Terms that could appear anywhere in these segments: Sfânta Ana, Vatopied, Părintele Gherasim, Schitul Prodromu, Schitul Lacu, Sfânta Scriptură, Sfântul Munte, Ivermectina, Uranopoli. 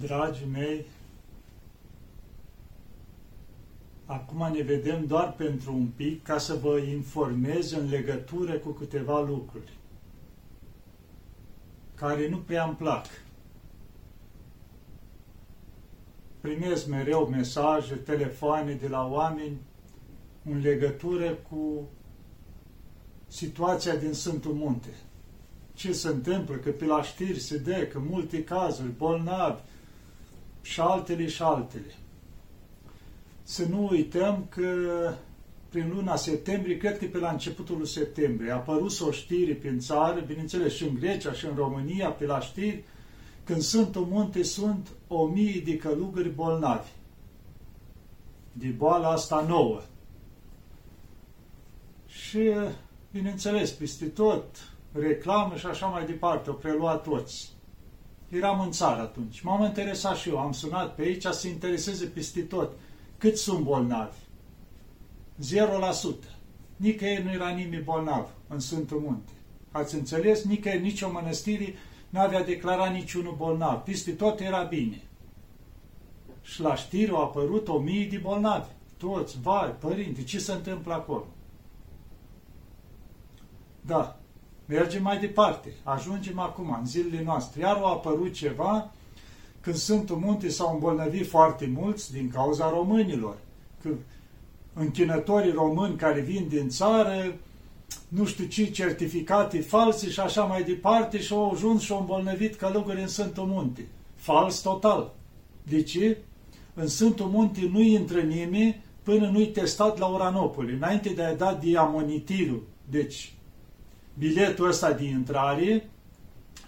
Dragii mei, acum ne vedem doar pentru un pic ca să vă informez în legătură cu câteva lucruri care nu prea îmi plac. Primesc mereu mesaje, telefoane de la oameni în legătură cu situația din Sfântul Munte. Ce se întâmplă, că pe la știri se dă, că multe cazuri, bolnavi și altele și altele. Să nu uităm că prin luna septembrie, cred că pe la începutul lui septembrie, a apărut o știre prin țară, bineînțeles și în Grecia și în România, pe la știri, când Sfântul Munte sunt 1000 de călugări bolnavi de boala asta nouă. Și, bineînțeles, peste tot, reclamă și așa mai departe, o preluat toți. Eram în țară atunci. M-am interesat și eu, am sunat pe aici să se intereseze peste tot. Cât sunt bolnavi? 0%. Nicăieri nu era nimeni bolnav în Sfântul Munte. Ați înțeles? Nicăieri, nicio mănăstire n-avea declarat niciunul bolnav. Peste tot era bine. Și la știri au apărut 1000 de bolnavi. Toți, vai, părinte, ce se întâmplă acolo? Da. Mergem mai departe, ajungem acum, în zilele noastre. Iar au apărut ceva, când Sfântul Munte s-au îmbolnăvit foarte mulți din cauza românilor. Că închinătorii români care vin din țară, nu știu ce certificate false și așa mai departe, și au ajuns și au îmbolnăvit călugări în Sfântul Munte. Fals total. De ce? În Sfântul Munte nu intră nimeni până nu-i testat la Uranopoli, înainte de a-i da diamonitirul. Deci, biletul ăsta de intrare,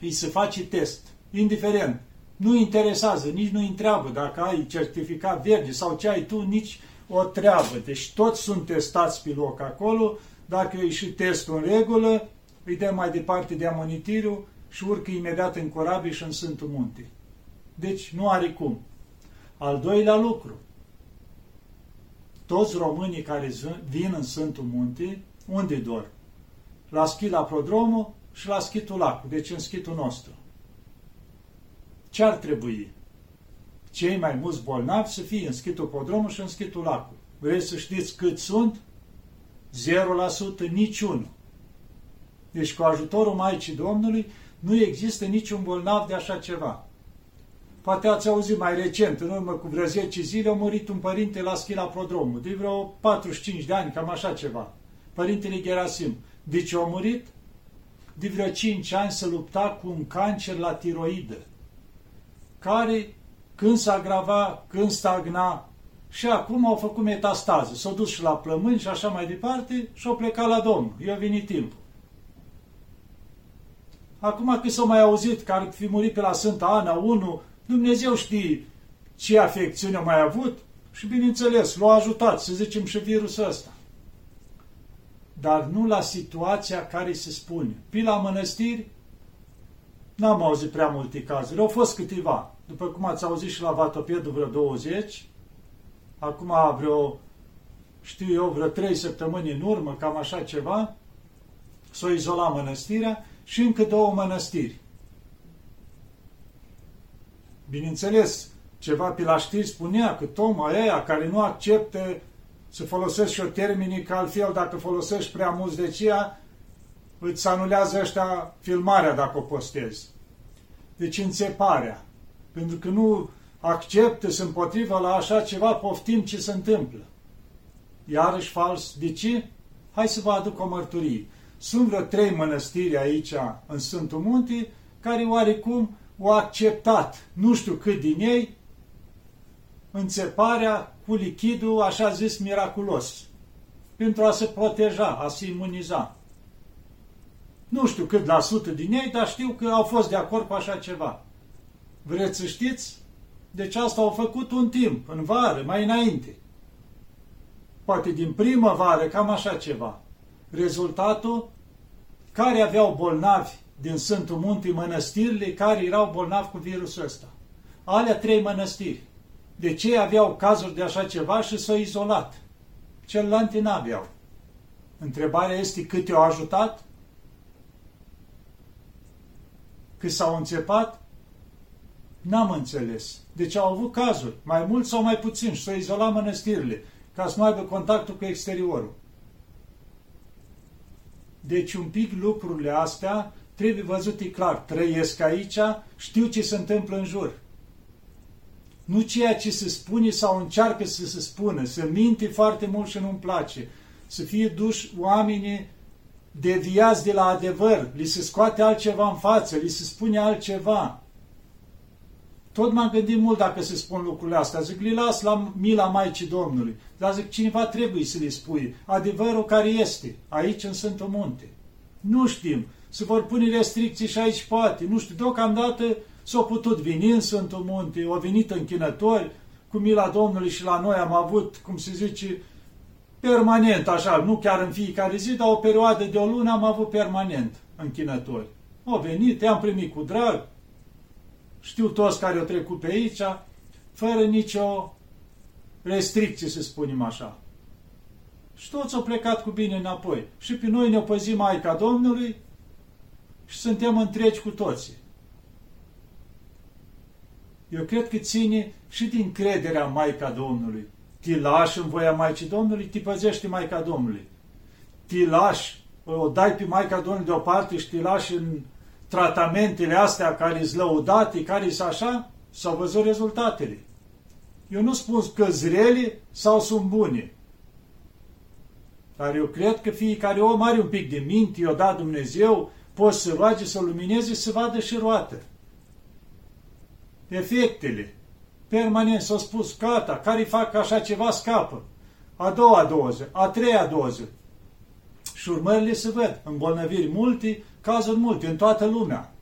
îi se face test, indiferent. Nu interesează, nici nu întreabă dacă ai certificat verde sau ce ai tu, nici o treabă. Deci toți sunt testați pe loc acolo, dacă e și testul în regulă, îi dăm mai departe diamonitirul și urcă imediat în corabie și în Sfântul Munte. Deci nu are cum. Al doilea lucru, toți românii care vin în Sfântul Munte, unde dorm? La Schitul Prodromu și la Schitul Lacu, deci în schitul nostru. Ce ar trebui? Cei mai mulți bolnavi să fie în Schitul Prodromu și în Schitul Lacu. Vreți să știți cât sunt? 0%, niciunul. Deci cu ajutorul Maicii Domnului nu există niciun bolnav de așa ceva. Poate ați auzit mai recent, în urmă cu vreo 10 zile, a murit un părinte la Schitul Prodromu, de vreo 45 de ani, cam așa ceva. Părintele Gherasim. De ce a murit? De vreo 5 ani se lupta cu un cancer la tiroidă, care când se agrava, când stagna, și acum au făcut metastază. S-au dus și la plămâni și așa mai departe și au plecat la Domnul. I-a venit timpul. Acum că s-au mai auzit că ar fi murit pe la Sfânta Ana 1, Dumnezeu știe ce afecțiune a mai avut și, bineînțeles, l-a ajutat, să zicem, și virusul ăsta. Dar nu la situația care se spune. Pe la mănăstiri n-am auzit prea multe cazuri. Au fost câteva. După cum ați auzit și la Vatopied vreo 20, acum vreo, știu eu, vreo 3 săptămâni în urmă, cam așa ceva, s-o izola mănăstirea și încă 2 mănăstiri. Bineînțeles, ceva pe la știri spunea că tocmai aia care nu acceptă să folosești și-o termenii, că altfel dacă folosești prea mulți de aceea, îți anulează ăștia filmarea dacă o postezi. Deci înțeparea. Pentru că nu acceptă, sunt împotrivă la așa ceva, poftim ce se întâmplă. Iarăși fals. De ce? Hai să vă aduc o mărturie. Sunt vreo 3 mănăstiri aici, în Sfântul Munte, care oarecum au acceptat, nu știu cât din ei, înțeparea cu lichidul, așa zis, miraculos, pentru a se proteja, a se imuniza. Nu știu cât la sută din ei, dar știu că au fost de acord cu așa ceva. Vreți să știți? Deci asta au făcut un timp, în vară, mai înainte. Poate din primăvară, cam așa ceva. Rezultatul? Care aveau bolnavi din Sfântul Munte, mănăstirile care erau bolnavi cu virusul ăsta. Alea 3 mănăstiri. De ce aveau cazuri de așa ceva și s-au izolat? Celelalte n-aveau. Întrebarea este cât i-au ajutat? Cât s-au înțepat? N-am înțeles. Deci au avut cazuri, mai mult sau mai puțin, și s-au izolat mănăstirile, ca să nu aibă contactul cu exteriorul. Deci un pic lucrurile astea trebuie văzute clar. Trăiesc aici, știu ce se întâmplă în jur. Nu ceea ce se spune sau încearcă să se spună, să minte foarte mult și nu-mi place, să fie duși oamenii deviați de la adevăr, li se scoate altceva în față, li se spune altceva. Tot m-am gândit mult dacă se spun lucrurile astea. Zic, le las la mila Maicii Domnului. Dar zic, cineva trebuie să le spui adevărul care este aici în Sfântul Munte. Nu știm. Se vor pune restricții și aici poate. Nu știu, deocamdată s-au putut veni în Sfântul Munte, au venit închinători, cu mila Domnului și la noi am avut, cum se zice, permanent așa, nu chiar în fiecare zi, dar o perioadă de o lună am avut permanent închinători. Au venit, i-am primit cu drag, știu toți care au trecut pe aici, fără nicio restricție, să spunem așa. Și toți au plecat cu bine înapoi. Și pe noi ne-o păzim Maica Domnului și suntem întregi cu toții. Eu cred că ține și din crederea Maica Domnului. Te lași în voia Maicii Domnului, te păzește Maica Domnului. Te lași, o dai pe Maica Domnului deoparte și te lași în tratamentele astea care-s lăudate, care-s așa, s-au văzut rezultatele. Eu nu spun că zrele sau sunt bune. Dar eu cred că fiecare om are un pic de minte, i-o da Dumnezeu, poți să roage, să lumineze, să vadă și roată. Efectele. Permanent s-au spus, gata, care fac așa ceva scapă. A doua doză, a treia doză. Și urmările se văd. Îmbolnăviri multe, cazuri multe, în toată lumea.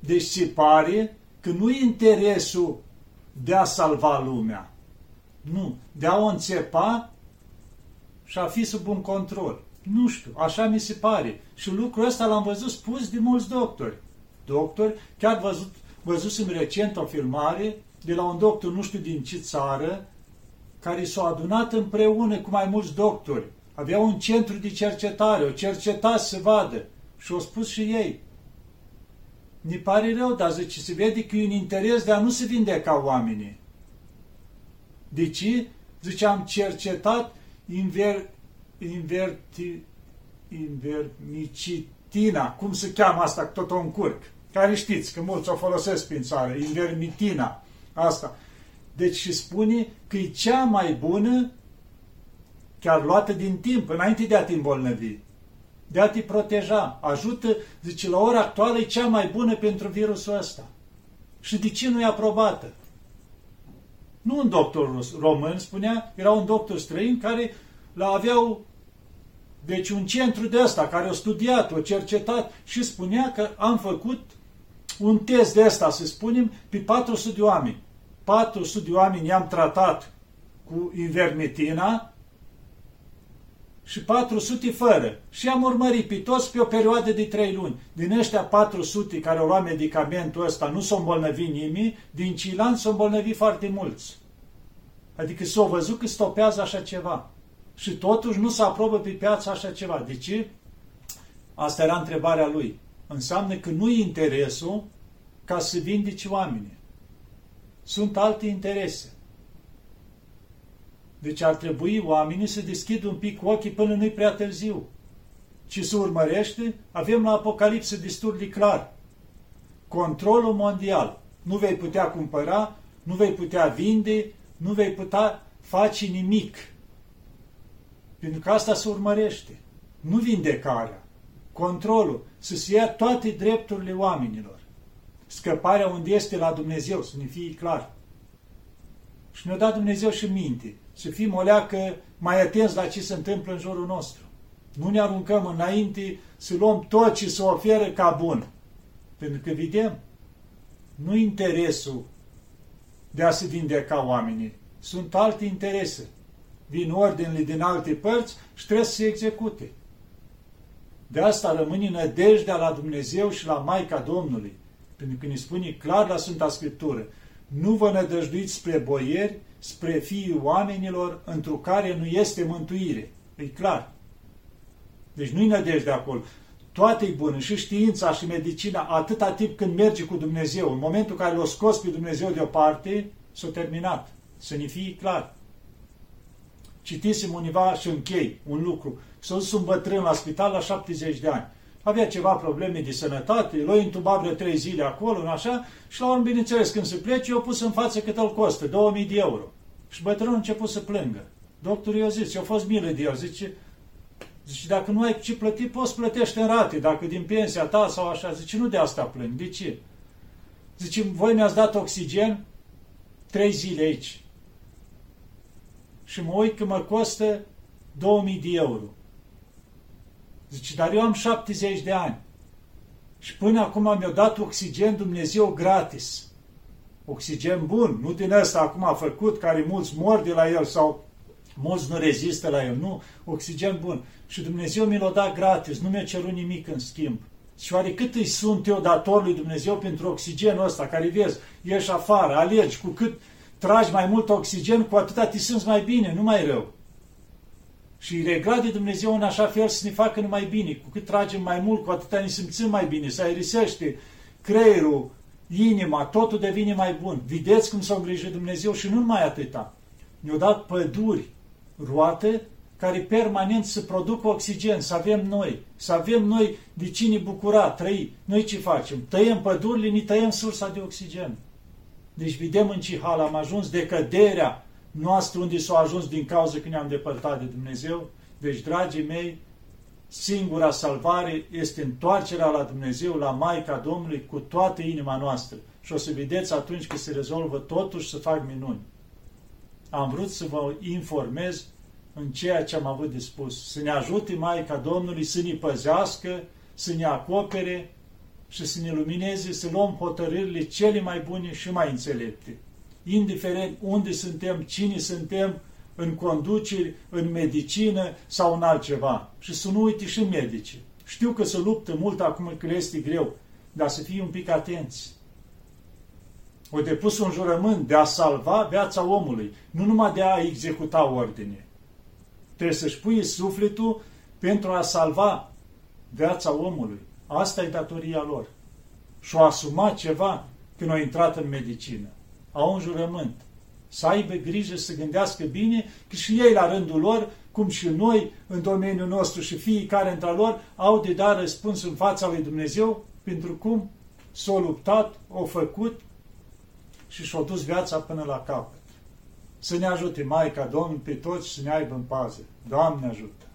Deci se pare că nu-i interesul de a salva lumea. Nu, de a o înțepa și a fi sub un control. Nu știu, așa mi se pare. Și lucrul ăsta l-am văzut spus de mulți doctori. Doctori, chiar văzusem recent o filmare de la un doctor nu știu din ce țară, care s-a adunat împreună cu mai mulți doctori. Aveau un centru de cercetare, o cerceta să vadă. Și au spus și ei. Ne pare rău, dar zice, se vede că e un interes de a nu se vindeca oamenii. De ce? Zice, am cercetat Ivermectina, cum se cheamă asta, că tot o încurc. Care știți, că mulți o folosesc prin țară, Ivermectina, asta. Deci și spune că e cea mai bună, chiar luată din timp, înainte de a te îmbolnăvi, de a te proteja. Ajută, zice, la ora actuală e cea mai bună pentru virusul ăsta. Și de ce nu e aprobată? Nu un doctor român, spunea, era un doctor străin care aveau, deci un centru de ăsta, care a studiat, a cercetat și spunea că am făcut un test de ăsta, să spunem, pe 400 de oameni. 400 de oameni i-am tratat cu Ivermectina și 400 fără. Și am urmărit pe toți pe o perioadă de 3 luni. Din ăștia 400 care au luat medicamentul ăsta nu s-au îmbolnăvit nimeni, din ceilalți s-au îmbolnăvit foarte mulți. Adică s-au văzut că stopează așa ceva. Și totuși nu se aprobă pe piață așa ceva. De ce? Asta era întrebarea lui. Înseamnă că nu-i interesul ca să vindeci oamenii. Sunt alte interese. Deci ar trebui oamenii să deschidă un pic ochii până nu-i prea târziu. Ce se urmărește? Avem la Apocalipsă destul de clar. Controlul mondial. Nu vei putea cumpăra, nu vei putea vinde, nu vei putea face nimic. Pentru că asta se urmărește. Nu vindecarea. Controlul. Să se ia toate drepturile oamenilor. Scăparea unde este la Dumnezeu, să ne fie clar. Și ne-a dat Dumnezeu și minte. Să fim o leacă mai atenți la ce se întâmplă în jurul nostru. Nu ne aruncăm înainte să luăm tot ce se oferă ca bun. Pentru că vedem, nu interesul de a se vindeca oamenii. Sunt alte interese. Vin ordinele din alte părți și trebuie să se execute. De asta rămâne nădejdea la Dumnezeu și la Maica Domnului. Pentru că ne spune clar la Sfânta Scriptură, nu vă nădăjduiți spre boieri, spre fiii oamenilor, întru care nu este mântuire. E clar. Deci nu-i nădejdea acolo. toate e bună, și știința și medicina, atâta timp când mergi cu Dumnezeu. În momentul în care l-o scos pe Dumnezeu deoparte, s-a terminat. Să ne fie clar. Citisem univa și închei un lucru. S-a dus un bătrân la spital la 70 de ani. Avea ceva probleme de sănătate, l-a intubat vreo 3 zile acolo, așa, și la urmă, bineînțeles, când se plece, i-a pus în față cât îl costă, 2000 de euro. Și bătrânul a început să plângă. Doctorul i-a zis, i-a fost milă de el, zice, dacă nu ai ce plăti, poți plătești în rate, dacă din pensia ta sau așa. Zice, nu de asta plâng, de ce? Zice, voi mi-ați dat oxigen 3 zile aici. Și mă uit că mă costă 2000 de euro. Zice, dar eu am 70 de ani și până acum mi-a dat oxigen Dumnezeu gratis. Oxigen bun, nu din ăsta acum a făcut, care mulți mor de la el sau mulți nu rezistă la el, nu, oxigen bun. Și Dumnezeu mi l-a dat gratis, nu mi-a cerut nimic în schimb. Și oare cât îi sunt eu dator lui Dumnezeu pentru oxigenul ăsta, care vezi, ieși afară, alergi, cu cât tragi mai mult oxigen, cu atâta te simți mai bine, nu mai rău. Și regla de Dumnezeu în așa fel să ne facă numai bine. Cu cât tragem mai mult, cu atâta ne simțim mai bine. Se aerisește creierul, inima, totul devine mai bun. Vedeți cum s-a îngrijit Dumnezeu și nu numai atâta. Ne-a dat păduri, roate, care permanent se produc oxigen, să avem noi. Să avem noi de cine bucura, trăi. Noi ce facem? Tăiem pădurile, ne tăiem sursa de oxigen. Deci vedem în ce hal am ajuns, decăderea noastră unde s-a ajuns din cauza că ne-am depărtat de Dumnezeu. Deci, dragii mei, singura salvare este întoarcerea la Dumnezeu, la Maica Domnului, cu toată inima noastră. Și o să vedeți atunci când se rezolvă totuși să fac minuni. Am vrut să vă informez în ceea ce am avut de spus. Să ne ajute Maica Domnului să ne păzească, să ne acopere și să ne lumineze, să luăm hotărârile cele mai bune și mai înțelepte. Indiferent unde suntem, cine suntem, în conduceri, în medicină sau în altceva. Și să nu uite și medicii. Știu că se luptă mult acum, că le este greu, dar să fii un pic atenți. O depus un jurământ de a salva viața omului, nu numai de a executa ordine. Trebuie să-și pui sufletul pentru a salva viața omului. Asta e datoria lor. Și-o asuma ceva când au intrat în medicină. Au un jurământ. Să aibă grijă, să gândească bine, că și ei la rândul lor, cum și noi în domeniul nostru și fiecare între lor, au de dat răspuns în fața lui Dumnezeu pentru cum s-au luptat, au făcut și și-au dus viața până la capăt. Să ne ajute Maica Domnului pe toți să ne aibă în pază. Doamne ajută!